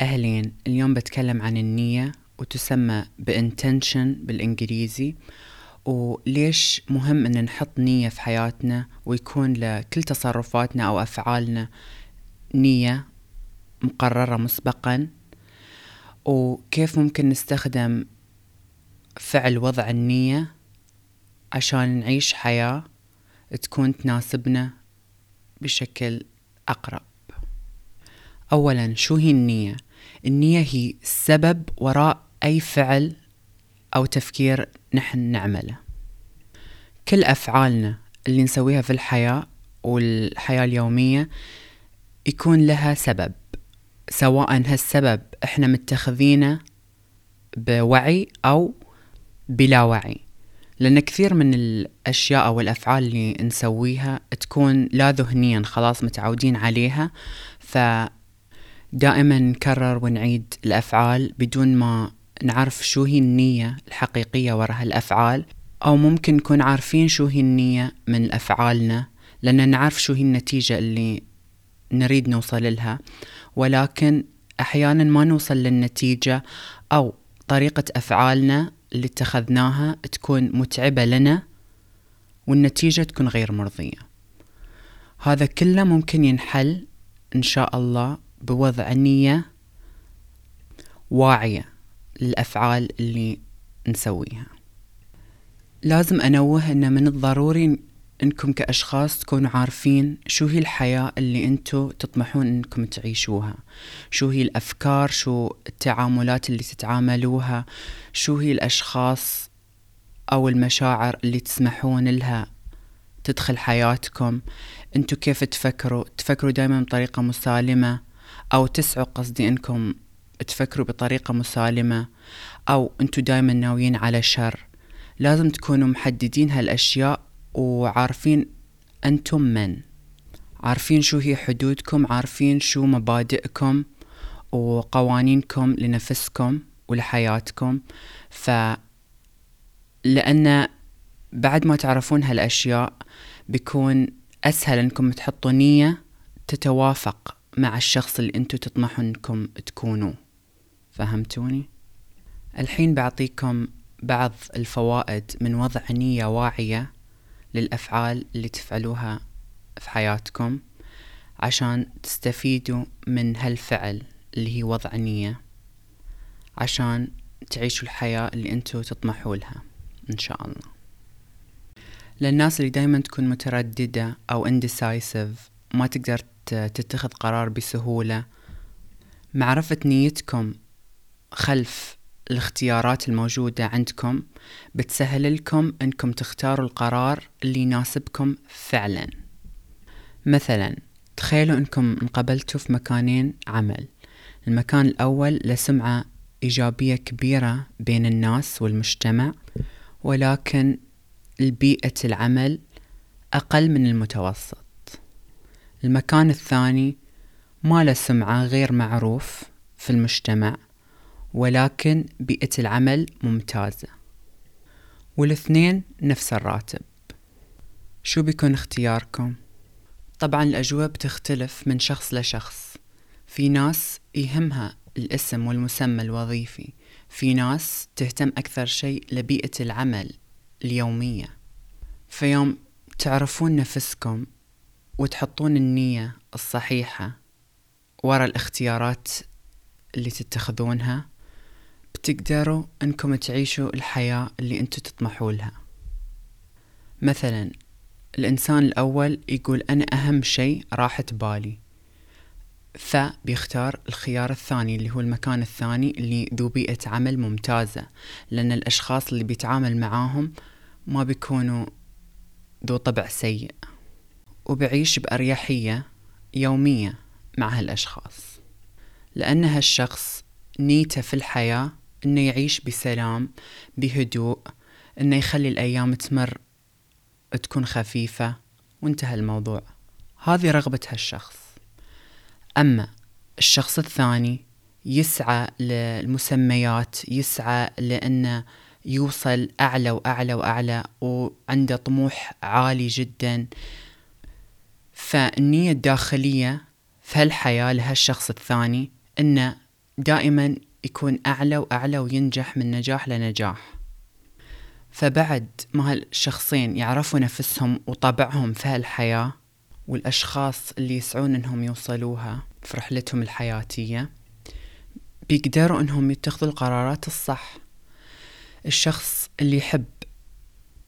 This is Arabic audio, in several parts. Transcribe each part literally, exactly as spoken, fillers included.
أهلين. اليوم بتكلم عن النية وتسمى بإنتنشن بالإنجليزي، وليش مهم أن نحط نية في حياتنا ويكون لكل تصرفاتنا أو أفعالنا نية مقررة مسبقا، وكيف ممكن نستخدم فعل وضع النية عشان نعيش حياة تكون تناسبنا بشكل أقرب. أولا، شو هي النية؟ النية هي السبب وراء أي فعل أو تفكير نحن نعمله. كل أفعالنا اللي نسويها في الحياة والحياة اليومية يكون لها سبب، سواء هالسبب إحنا متخذينه بوعي أو بلا وعي، لأن كثير من الأشياء أو الأفعال اللي نسويها تكون لا ذهنيا، خلاص متعودين عليها، فدائما نكرر ونعيد الأفعال بدون ما نعرف شو هي النية الحقيقية وراء الأفعال، أو ممكن نكون عارفين شو هي النية من أفعالنا لأن نعرف شو هي النتيجة اللي نريد نوصل لها، ولكن أحيانا ما نوصل للنتيجة، أو طريقة أفعالنا اللي اتخذناها تكون متعبة لنا والنتيجة تكون غير مرضية. هذا كله ممكن ينحل إن شاء الله بوضع نية واعية للأفعال اللي نسويها. لازم أنوه إن من الضروري إنكم كأشخاص تكونوا عارفين شو هي الحياة اللي أنتوا تطمحون إنكم تعيشوها، شو هي الأفكار، شو التعاملات اللي تتعاملوها، شو هي الأشخاص أو المشاعر اللي تسمحون لها تدخل حياتكم. أنتوا كيف تفكروا؟ تفكروا دائما بطريقة مسالمة، أو تسعوا قصدي إنكم تفكروا بطريقة مسالمة، أو أنتوا دائما ناويين على شر؟ لازم تكونوا محددين هالأشياء وعارفين أنتم من، عارفين شو هي حدودكم، عارفين شو مبادئكم وقوانينكم لنفسكم ولحياتكم. فلأن بعد ما تعرفون هالأشياء بيكون أسهل أنكم تحطوا نية تتوافق مع الشخص اللي أنتم تطمحون أنكم تكونوا. فهمتوني؟ الحين بعطيكم بعض الفوائد من وضع نية واعية للأفعال اللي تفعلوها في حياتكم عشان تستفيدوا من هالفعل اللي هي وضع نية، عشان تعيشوا الحياة اللي أنتوا تطمحوا لها إن شاء الله. للناس اللي دايما تكون مترددة أو indecisive، ما تقدر تتخذ قرار بسهولة، معرفة نيتكم خلف الاختيارات الموجودة عندكم بتسهل لكم أنكم تختاروا القرار اللي يناسبكم فعلا. مثلا تخيلوا أنكم انقبلتوا في مكانين عمل، المكان الأول لسمعة إيجابية كبيرة بين الناس والمجتمع، ولكن البيئة العمل أقل من المتوسط. المكان الثاني ما له سمعة غير معروف في المجتمع، ولكن بيئة العمل ممتازة، والاثنين نفس الراتب. شو بيكون اختياركم؟ طبعا الأجواء بتختلف من شخص لشخص، في ناس يهمها الاسم والمسمى الوظيفي، في ناس تهتم أكثر شيء لبيئة العمل اليومية. فيوم تعرفون نفسكم وتحطون النية الصحيحة وراء الاختيارات اللي تتخذونها، بتقدروا أنكم تعيشوا الحياة اللي أنتوا تطمحوا لها. مثلا الإنسان الأول يقول أنا أهم شيء راحة بالي، فبيختار الخيار الثاني اللي هو المكان الثاني اللي ذو بيئة عمل ممتازة، لأن الأشخاص اللي بيتعامل معاهم ما بيكونوا ذو طبع سيء، وبيعيش بأريحية يومية مع هالأشخاص، لأن هالشخص نيته في الحياة إنه يعيش بسلام بهدوء، إنه يخلي الأيام تمر تكون خفيفة وانتهى الموضوع. هذه رغبة هالشخص. أما الشخص الثاني يسعى للمسميات، يسعى لأنه يوصل أعلى وأعلى وأعلى، وعنده طموح عالي جدا، فالنية الداخلية في هالحياة لهالشخص الثاني إنه دائما يكون أعلى وأعلى وينجح من نجاح لنجاح. فبعد ما هالشخصين يعرفوا نفسهم وطبعهم في هالحياة والأشخاص اللي يسعون أنهم يوصلوها في رحلتهم الحياتية، بيقدروا أنهم يتخذوا القرارات الصح. الشخص اللي يحب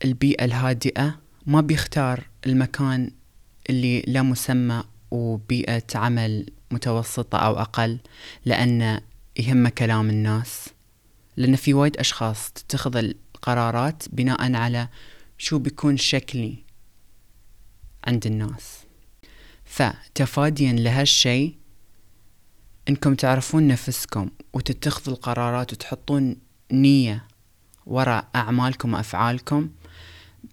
البيئة الهادئة ما بيختار المكان اللي لا مسمى وبيئة عمل متوسطة أو أقل لأن يهم كلام الناس، لأن في وايد أشخاص تتخذ القرارات بناء على شو بيكون شكلي عند الناس. فتفاديا لهالشي إنكم تعرفون نفسكم وتتخذوا القرارات وتحطون نية وراء أعمالكم وأفعالكم،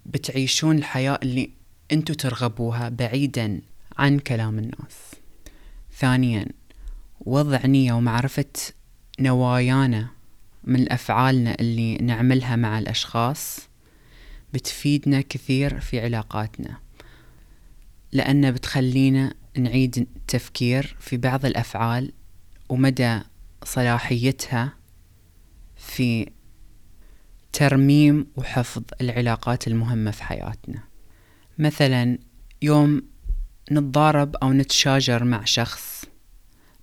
بتعيشون الحياة اللي أنتوا ترغبوها بعيدا عن كلام الناس. ثانيا، وضع نية ومعرفة نوايانا من أفعالنا اللي نعملها مع الأشخاص بتفيدنا كثير في علاقاتنا، لأن بتخلينا نعيد التفكير في بعض الأفعال ومدى صلاحيتها في ترميم وحفظ العلاقات المهمة في حياتنا. مثلا يوم نتضارب أو نتشاجر مع شخص،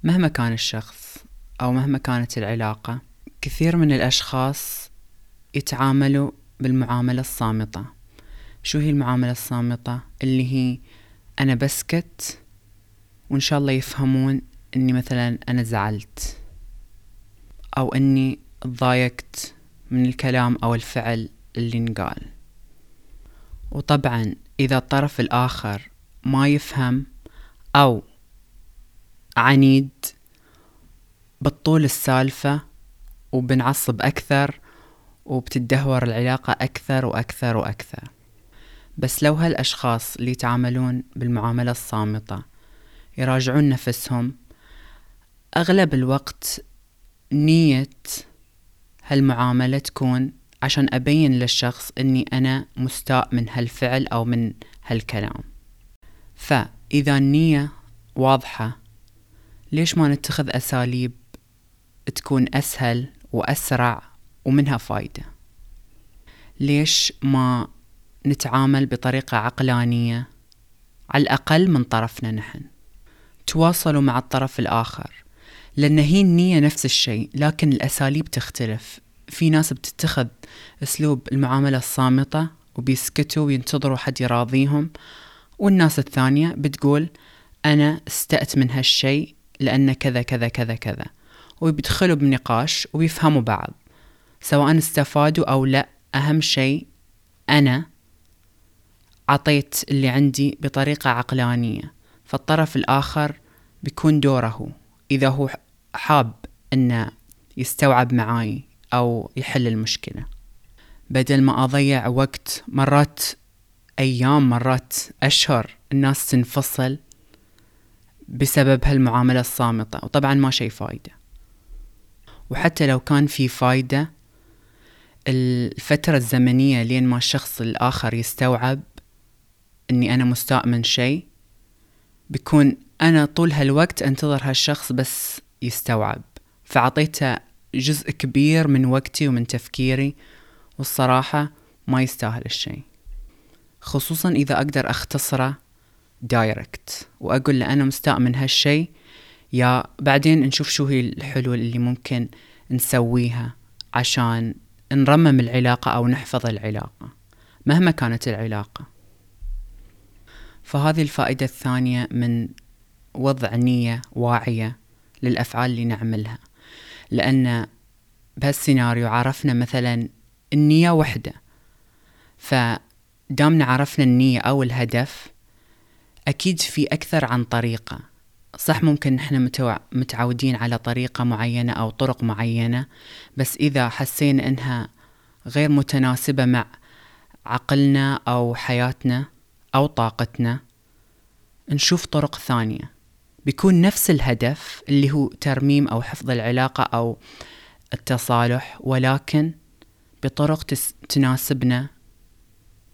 مهما كان الشخص أو مهما كانت العلاقة، كثير من الأشخاص يتعاملوا بالمعاملة الصامتة. شو هي المعاملة الصامتة؟ اللي هي أنا بسكت وإن شاء الله يفهمون أني مثلا أنا زعلت أو أني ضايقت من الكلام أو الفعل اللي نقال. وطبعا إذا الطرف الآخر ما يفهم أو عنيد بتطول السالفة وبنعصب أكثر وبتدهور العلاقة أكثر وأكثر وأكثر. بس لو هالأشخاص اللي يتعاملون بالمعاملة الصامتة يراجعون نفسهم، أغلب الوقت نية هالمعاملة تكون عشان أبين للشخص أني أنا مستاء من هالفعل أو من هالكلام. فإذا النية واضحة، ليش ما نتخذ أساليب تكون أسهل وأسرع ومنها فايدة؟ ليش ما نتعامل بطريقة عقلانية على الأقل من طرفنا نحن؟ تواصلوا مع الطرف الآخر، لأن هي النية نفس الشيء لكن الأساليب تختلف. في ناس بتتخذ أسلوب المعاملة الصامتة وبيسكتوا وينتظروا حد يراضيهم، والناس الثانية بتقول أنا استأت من هالشيء لأن كذا كذا كذا كذا، وبيدخلوا بنقاش وبيفهموا بعض سواء استفادوا أو لا. أهم شيء أنا عطيت اللي عندي بطريقة عقلانية، فالطرف الآخر بيكون دوره إذا هو حاب أنه يستوعب معاي أو يحل المشكلة، بدل ما أضيع وقت مرات أيام مرات أشهر الناس تنفصل بسبب هالمعاملة الصامتة، وطبعا ما شي فايدة. وحتى لو كان في فايدة، الفترة الزمنية لين ما الشخص الآخر يستوعب أني أنا مستاء من شيء، بيكون أنا طول هالوقت أنتظر هالشخص بس يستوعب، فعطيته جزء كبير من وقتي ومن تفكيري، والصراحة ما يستاهل الشيء. خصوصا إذا أقدر أختصره دايركت وأقول له أنا مستاء من هالشيء، يا بعدين نشوف شو هي الحلول اللي ممكن نسويها عشان نرمم العلاقة أو نحفظ العلاقة مهما كانت العلاقة. فهذه الفائدة الثانية من وضع نية واعية للأفعال اللي نعملها، لأن بهالسيناريو عرفنا مثلا النية وحدة، فدامنا عرفنا النية أو الهدف أكيد في أكثر عن طريقة. صح ممكن نحن متعودين على طريقة معينة أو طرق معينة، بس إذا حسينا أنها غير متناسبة مع عقلنا أو حياتنا أو طاقتنا، نشوف طرق ثانية بيكون نفس الهدف اللي هو ترميم أو حفظ العلاقة أو التصالح، ولكن بطرق تناسبنا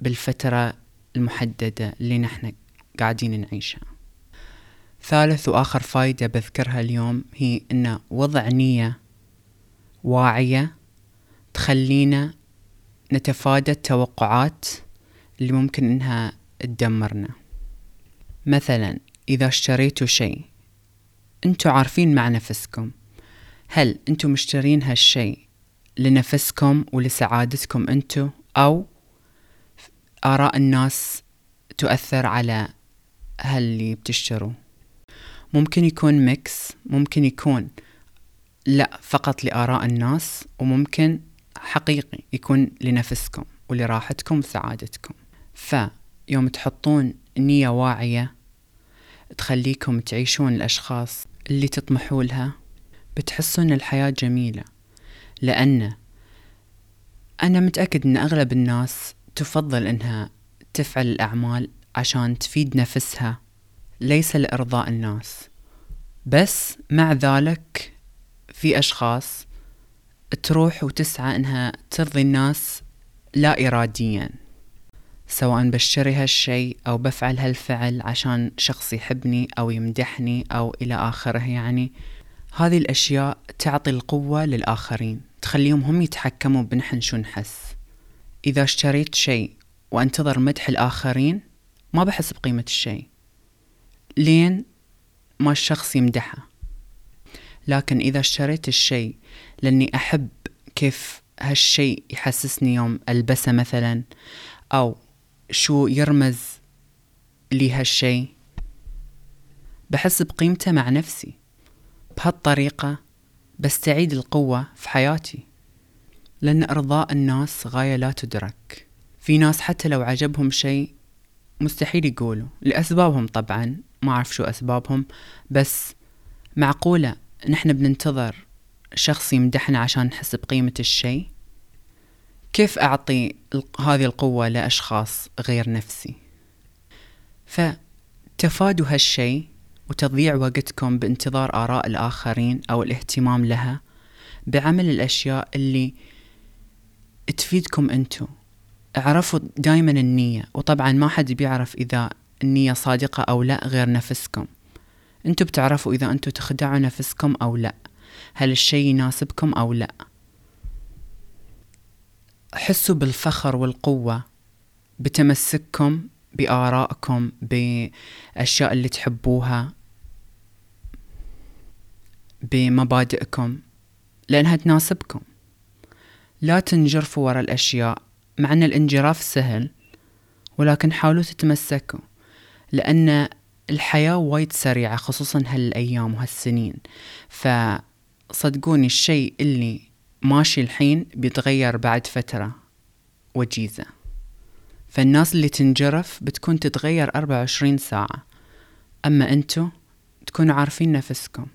بالفترة المحددة اللي نحن قاعدين نعيشها. ثالث وآخر فايدة بذكرها اليوم هي أن وضع نية واعية تخلينا نتفادى التوقعات اللي ممكن أنها تدمرنا. مثلا إذا اشتريتوا شيء أنتوا عارفين مع نفسكم هل أنتوا مشترين هالشيء لنفسكم ولسعادتكم أنتوا، أو آراء الناس تؤثر على هاللي بتشتروا. ممكن يكون ميكس، ممكن يكون لا فقط لآراء الناس، وممكن حقيقي يكون لنفسكم ولراحتكم وسعادتكم. فيوم تحطون نية واعية تخليكم تعيشون الأشخاص اللي تطمحوا لها، بتحسوا أن الحياة جميلة. لأن أنا متأكد أن أغلب الناس تفضل أنها تفعل الأعمال عشان تفيد نفسها ليس لإرضاء الناس، بس مع ذلك في أشخاص تروح وتسعى أنها ترضي الناس لا إراديا، سواء بشتري هالشيء أو بفعل هالفعل عشان شخص يحبني أو يمدحني أو إلى آخره. يعني هذه الأشياء تعطي القوة للآخرين، تخليهم هم يتحكموا بنحن شو نحس. إذا اشتريت شيء وأنتظر مدح الآخرين ما بحس بقيمة الشيء لين ما الشخص يمدحه. لكن إذا اشتريت الشيء لأني أحب كيف هالشيء يحسسني يوم ألبسه مثلا، أو شو يرمز لي هالشيء، بحس بقيمته مع نفسي. بهالطريقة بستعيد القوة في حياتي، لأن إرضاء الناس غاية لا تدرك. في ناس حتى لو عجبهم شيء مستحيل يقولوا لأسبابهم، طبعا ما أعرف شو أسبابهم، بس معقولة نحن بننتظر شخص يمدحنا عشان نحس بقيمة الشيء؟ كيف أعطي هذه القوة لأشخاص غير نفسي؟ فتفادوا هالشيء وتضيع وقتكم بانتظار آراء الآخرين أو الاهتمام لها، بعمل الأشياء اللي تفيدكم أنتو. اعرفوا دايما النية، وطبعا ما حد بيعرف إذا النية صادقة أو لا غير نفسكم. أنتو بتعرفوا إذا أنتو تخدعوا نفسكم أو لا، هل الشيء يناسبكم أو لا. حسوا بالفخر والقوة بتمسككم بآرائكم، بأشياء اللي تحبوها، بمبادئكم، لأنها تناسبكم. لا تنجرفوا وراء الأشياء، مع أن الانجراف سهل، ولكن حاولوا تتمسكوا، لأن الحياة وايد سريعة خصوصا هالأيام وهالسنين. فصدقوني الشيء اللي ماشي الحين بيتغير بعد فترة وجيزة، فالناس اللي تنجرف بتكون تتغير أربعة وعشرين ساعة. أما أنتوا تكونوا عارفين نفسكم،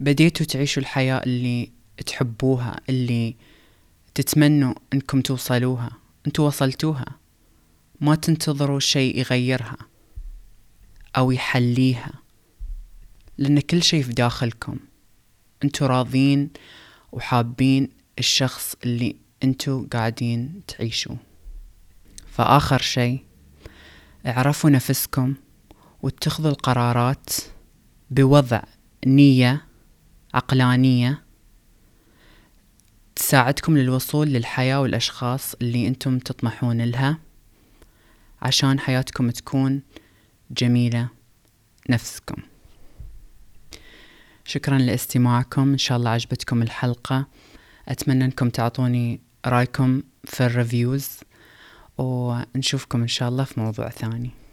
بديتوا تعيشوا الحياة اللي تحبوها، اللي تتمنوا أنكم توصلوها، أنتوا وصلتوها. ما تنتظروا شيء يغيرها أو يحليها، لأن كل شيء في داخلكم أنتوا راضين وحابين الشخص اللي أنتوا قاعدين تعيشوا. فآخر شيء، اعرفوا نفسكم واتخذوا القرارات بوضع نية عقلانية تساعدكم للوصول للحياة والأشخاص اللي أنتم تطمحون لها، عشان حياتكم تكون جميلة نفسكم. شكرا لاستماعكم، إن شاء الله عجبتكم الحلقة. أتمنى أنكم تعطوني رأيكم في الريفيوز، ونشوفكم إن شاء الله في موضوع ثاني.